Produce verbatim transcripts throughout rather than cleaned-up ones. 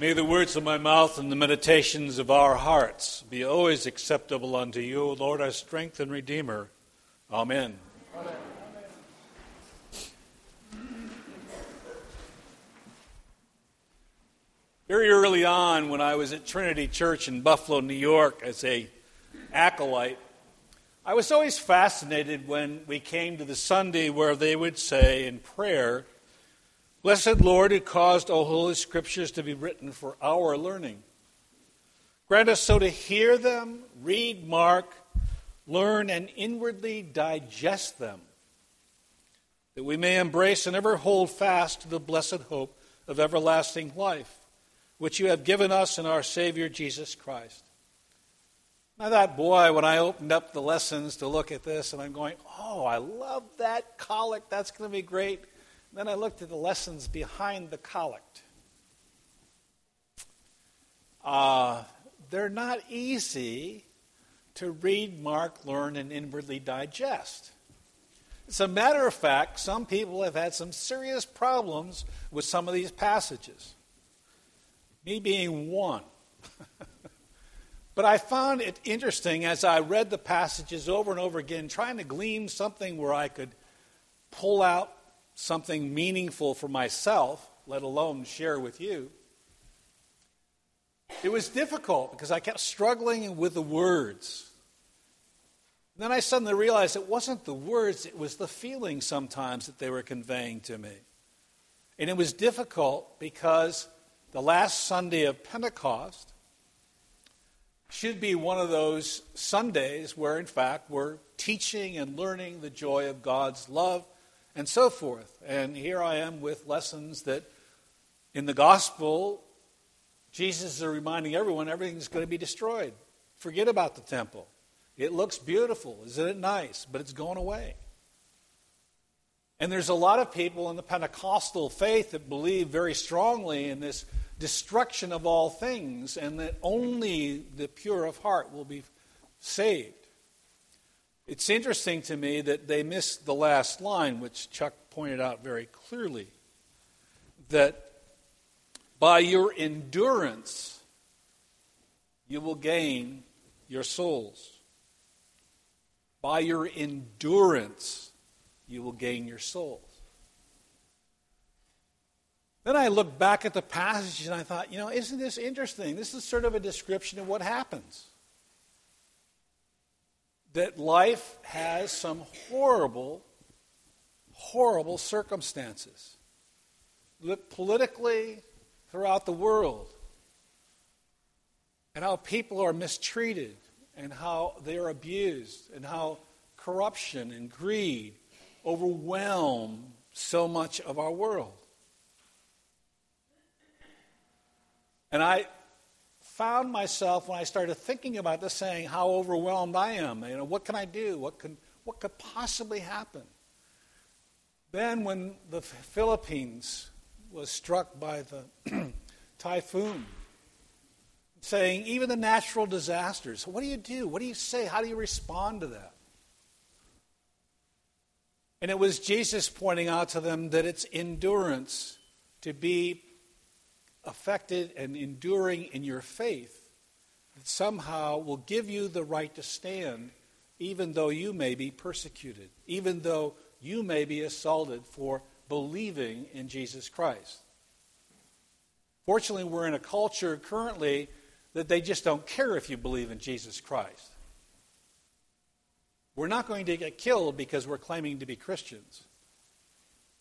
May the words of my mouth and the meditations of our hearts be always acceptable unto you, O Lord, our strength and Redeemer. Amen. Amen. Very early on, when I was at Trinity Church in Buffalo, New York, as a acolyte, I was always fascinated when we came to the Sunday where they would say in prayer, "Blessed Lord, who caused all holy scriptures to be written for our learning, grant us so to hear them, read, mark, learn, and inwardly digest them, that we may embrace and ever hold fast to the blessed hope of everlasting life, which you have given us in our Savior Jesus Christ." I thought, boy, when I opened up the lessons to look at this, and I'm going, oh, I love that collect, that's going to be great. Then I looked at the lessons behind the collect. Uh, they're not easy to read, mark, learn, and inwardly digest. As a matter of fact, some people have had some serious problems with some of these passages, me being one. But I found it interesting as I read the passages over and over again, trying to glean something where I could pull out something meaningful for myself, let alone share with you. It was difficult because I kept struggling with the words. And then I suddenly realized it wasn't the words, it was the feeling sometimes that they were conveying to me. And it was difficult because the last Sunday of Pentecost should be one of those Sundays where, in fact, we're teaching and learning the joy of God's love and so forth. And here I am with lessons that in the gospel, Jesus is reminding everyone everything's going to be destroyed. Forget about the temple. It looks beautiful. Isn't it nice? But it's going away. And there's a lot of people in the Pentecostal faith that believe very strongly in this destruction of all things and that only the pure of heart will be saved. It's interesting to me that they missed the last line, which Chuck pointed out very clearly, that by your endurance you will gain your souls. By your endurance you will gain your souls. Then I looked back at the passage and I thought, you know, isn't this interesting? This is sort of a description of what happens. That life has some horrible, horrible circumstances. Look politically throughout the world and how people are mistreated and how they are abused and how corruption and greed overwhelm so much of our world. And I found myself when I started thinking about this saying how overwhelmed I am. You know, what can I do? What can what could possibly happen? Then when the Philippines was struck by the typhoon, saying even the natural disasters, what do you do? What do you say? How do you respond to that? And it was Jesus pointing out to them that it's endurance to be affected and enduring in your faith that somehow will give you the right to stand even though you may be persecuted, even though you may be assaulted for believing in Jesus Christ. Fortunately, we're in a culture currently that they just don't care if you believe in Jesus Christ. We're not going to get killed because we're claiming to be Christians.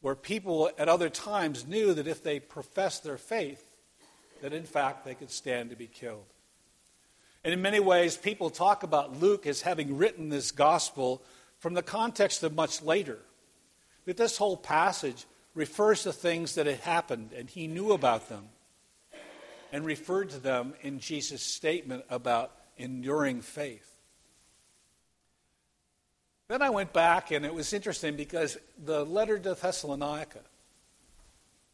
Where people at other times knew that if they professed their faith, that in fact they could stand to be killed. And in many ways, people talk about Luke as having written this gospel from the context of much later. That this whole passage refers to things that had happened, and he knew about them, and referred to them in Jesus' statement about enduring faith. Then I went back, and it was interesting because the letter to Thessalonica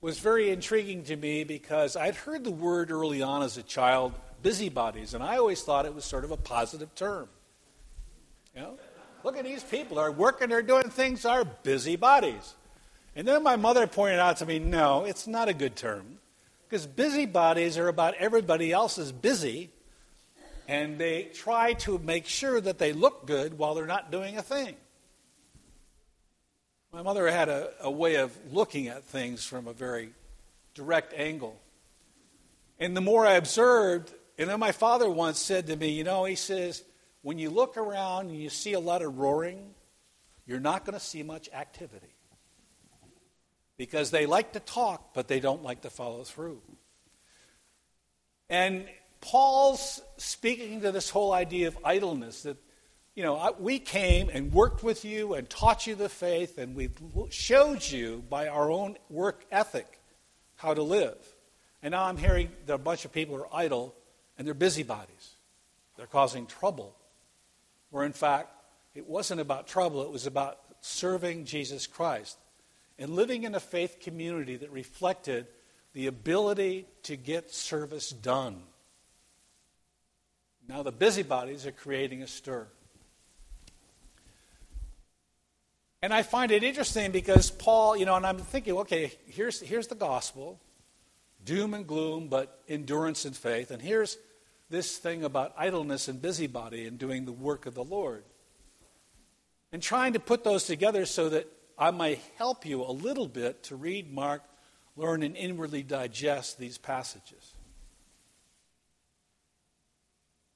was very intriguing to me because I'd heard the word early on as a child, busybodies, and I always thought it was sort of a positive term. You know, look at these people, they're working, they're doing things, are busybodies. And then my mother pointed out to me, no, it's not a good term Because busybodies are about everybody else's busy, and they try to make sure that they look good while they're not doing a thing. My mother had a, a way of looking at things from a very direct angle. And the more I observed, and then my father once said to me, you know, he says, when you look around and you see a lot of roaring, you're not going to see much activity. Because they like to talk, but they don't like to follow through. And Paul's speaking to this whole idea of idleness, that, you know, we came and worked with you and taught you the faith, and we showed you by our own work ethic how to live. And now I'm hearing that a bunch of people are idle, and they're busybodies. They're causing trouble. Where, in fact, it wasn't about trouble. It was about serving Jesus Christ and living in a faith community that reflected the ability to get service done. Now the busybodies are creating a stir. And I find it interesting because Paul, you know, and I'm thinking, okay, here's here's the gospel, doom and gloom, but endurance and faith. And here's this thing about idleness and busybody and doing the work of the Lord. And trying to put those together so that I might help you a little bit to read, mark, learn, and inwardly digest these passages.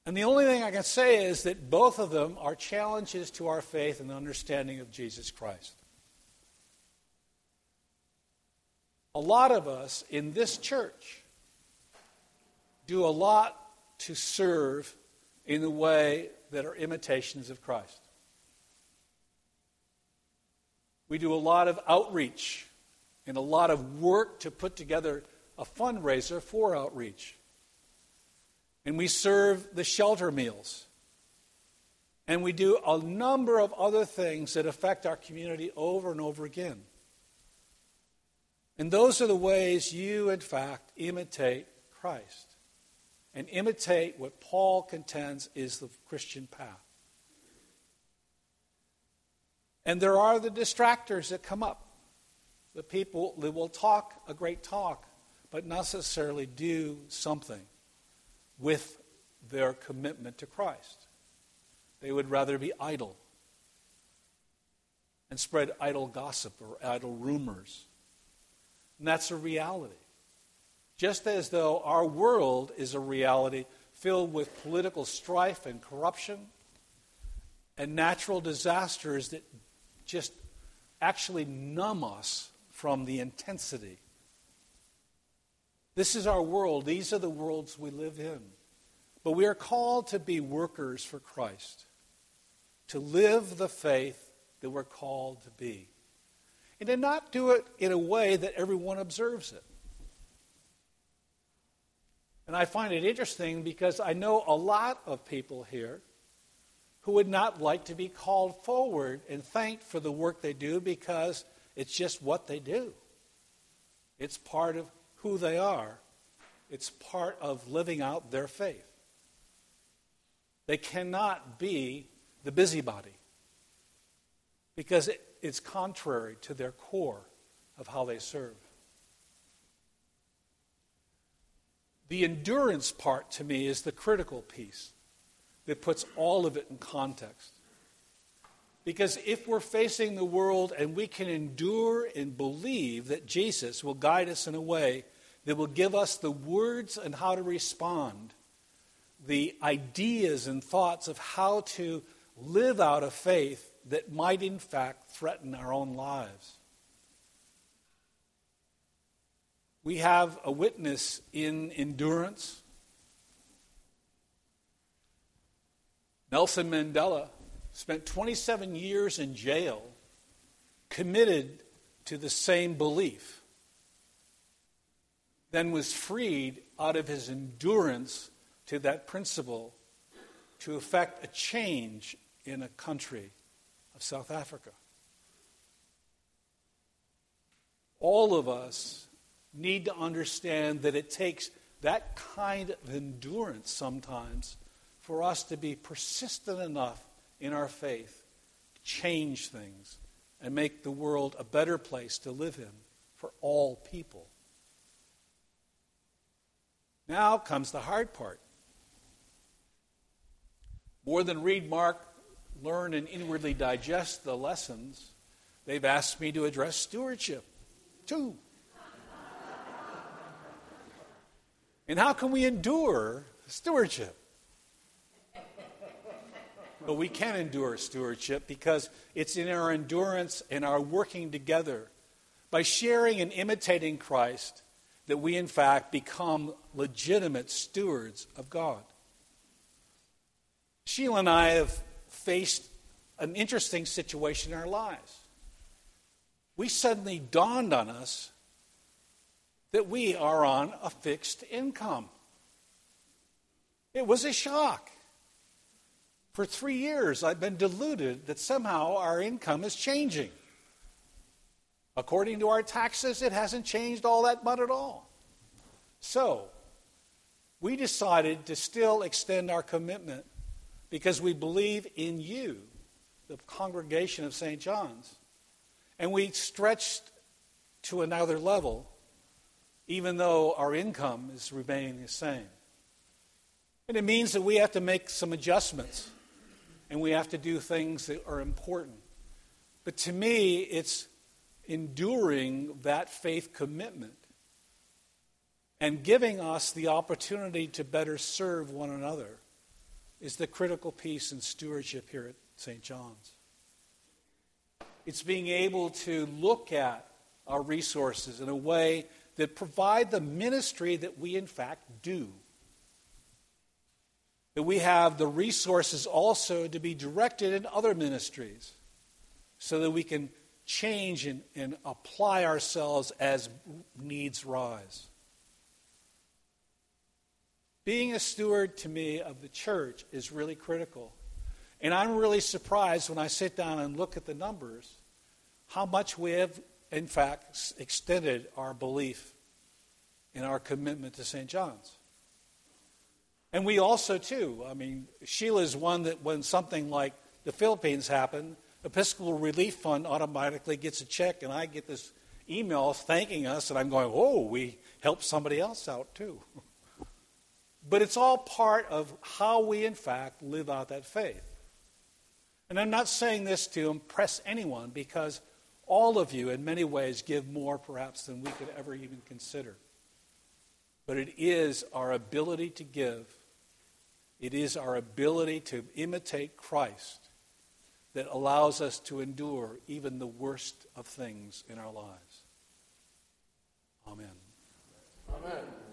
And the only thing I can say is that both of them are challenges to our faith and understanding of Jesus Christ. A lot of us in this church do a lot to serve in the way that are imitations of Christ. We do a lot of outreach and a lot of work to put together a fundraiser for outreach. And we serve the shelter meals. And we do a number of other things that affect our community over and over again. And those are the ways you, in fact, imitate Christ and imitate what Paul contends is the Christian path. And there are the distractors that come up, the people that will talk a great talk, but not necessarily do something with their commitment to Christ. They would rather be idle and spread idle gossip or idle rumors. And that's a reality. Just as though our world is a reality filled with political strife and corruption and natural disasters that just actually numb us from the intensity. This is our world. These are the worlds we live in. But we are called to be workers for Christ, to live the faith that we're called to be, and to not do it in a way that everyone observes it. And I find it interesting because I know a lot of people here who would not like to be called forward and thanked for the work they do because it's just what they do. It's part of who they are. It's part of living out their faith. They cannot be the busybody because it, it's contrary to their core of how they serve. The endurance part to me is the critical piece that puts all of it in context. Because if we're facing the world and we can endure and believe that Jesus will guide us in a way that will give us the words and how to respond, the ideas and thoughts of how to live out a faith that might in fact threaten our own lives. We have a witness in endurance. Nelson Mandela spent twenty-seven years in jail, committed to the same belief, then was freed out of his endurance to that principle to effect a change in a country of South Africa. All of us need to understand that it takes that kind of endurance sometimes for us to be persistent enough in our faith, change things, and make the world a better place to live in for all people. Now comes the hard part. More than read, mark, learn, and inwardly digest the lessons, they've asked me to address stewardship, too. And how can we endure stewardship? But we can endure stewardship because it's in our endurance and our working together by sharing and imitating Christ that we, in fact, become legitimate stewards of God. Sheila and I have faced an interesting situation in our lives. We suddenly dawned on us that we are on a fixed income. It was a shock. For three years, I've been deluded that somehow our income is changing. According to our taxes, it hasn't changed all that much at all. So, we decided to still extend our commitment because we believe in you, the congregation of Saint John's, and we stretched to another level, even though our income is remaining the same. And it means that we have to make some adjustments. And we have to do things that are important. But to me, it's enduring that faith commitment and giving us the opportunity to better serve one another is the critical piece in stewardship here at Saint John's. It's being able to look at our resources in a way that provide the ministry that we in fact do. That we have the resources also to be directed in other ministries so that we can change and, and apply ourselves as needs rise. Being a steward, to me, of the church is really critical. And I'm really surprised when I sit down and look at the numbers how much we have, in fact, extended our belief and our commitment to Saint John's. And we also, too, I mean, Sheila's one that when something like the Philippines happened, Episcopal Relief Fund automatically gets a check, and I get this email thanking us, and I'm going, oh, we helped somebody else out, too. But it's all part of how we, in fact, live out that faith. And I'm not saying this to impress anyone, because all of you, in many ways, give more, perhaps, than we could ever even consider. But it is our ability to give. It is our ability to imitate Christ that allows us to endure even the worst of things in our lives. Amen. Amen.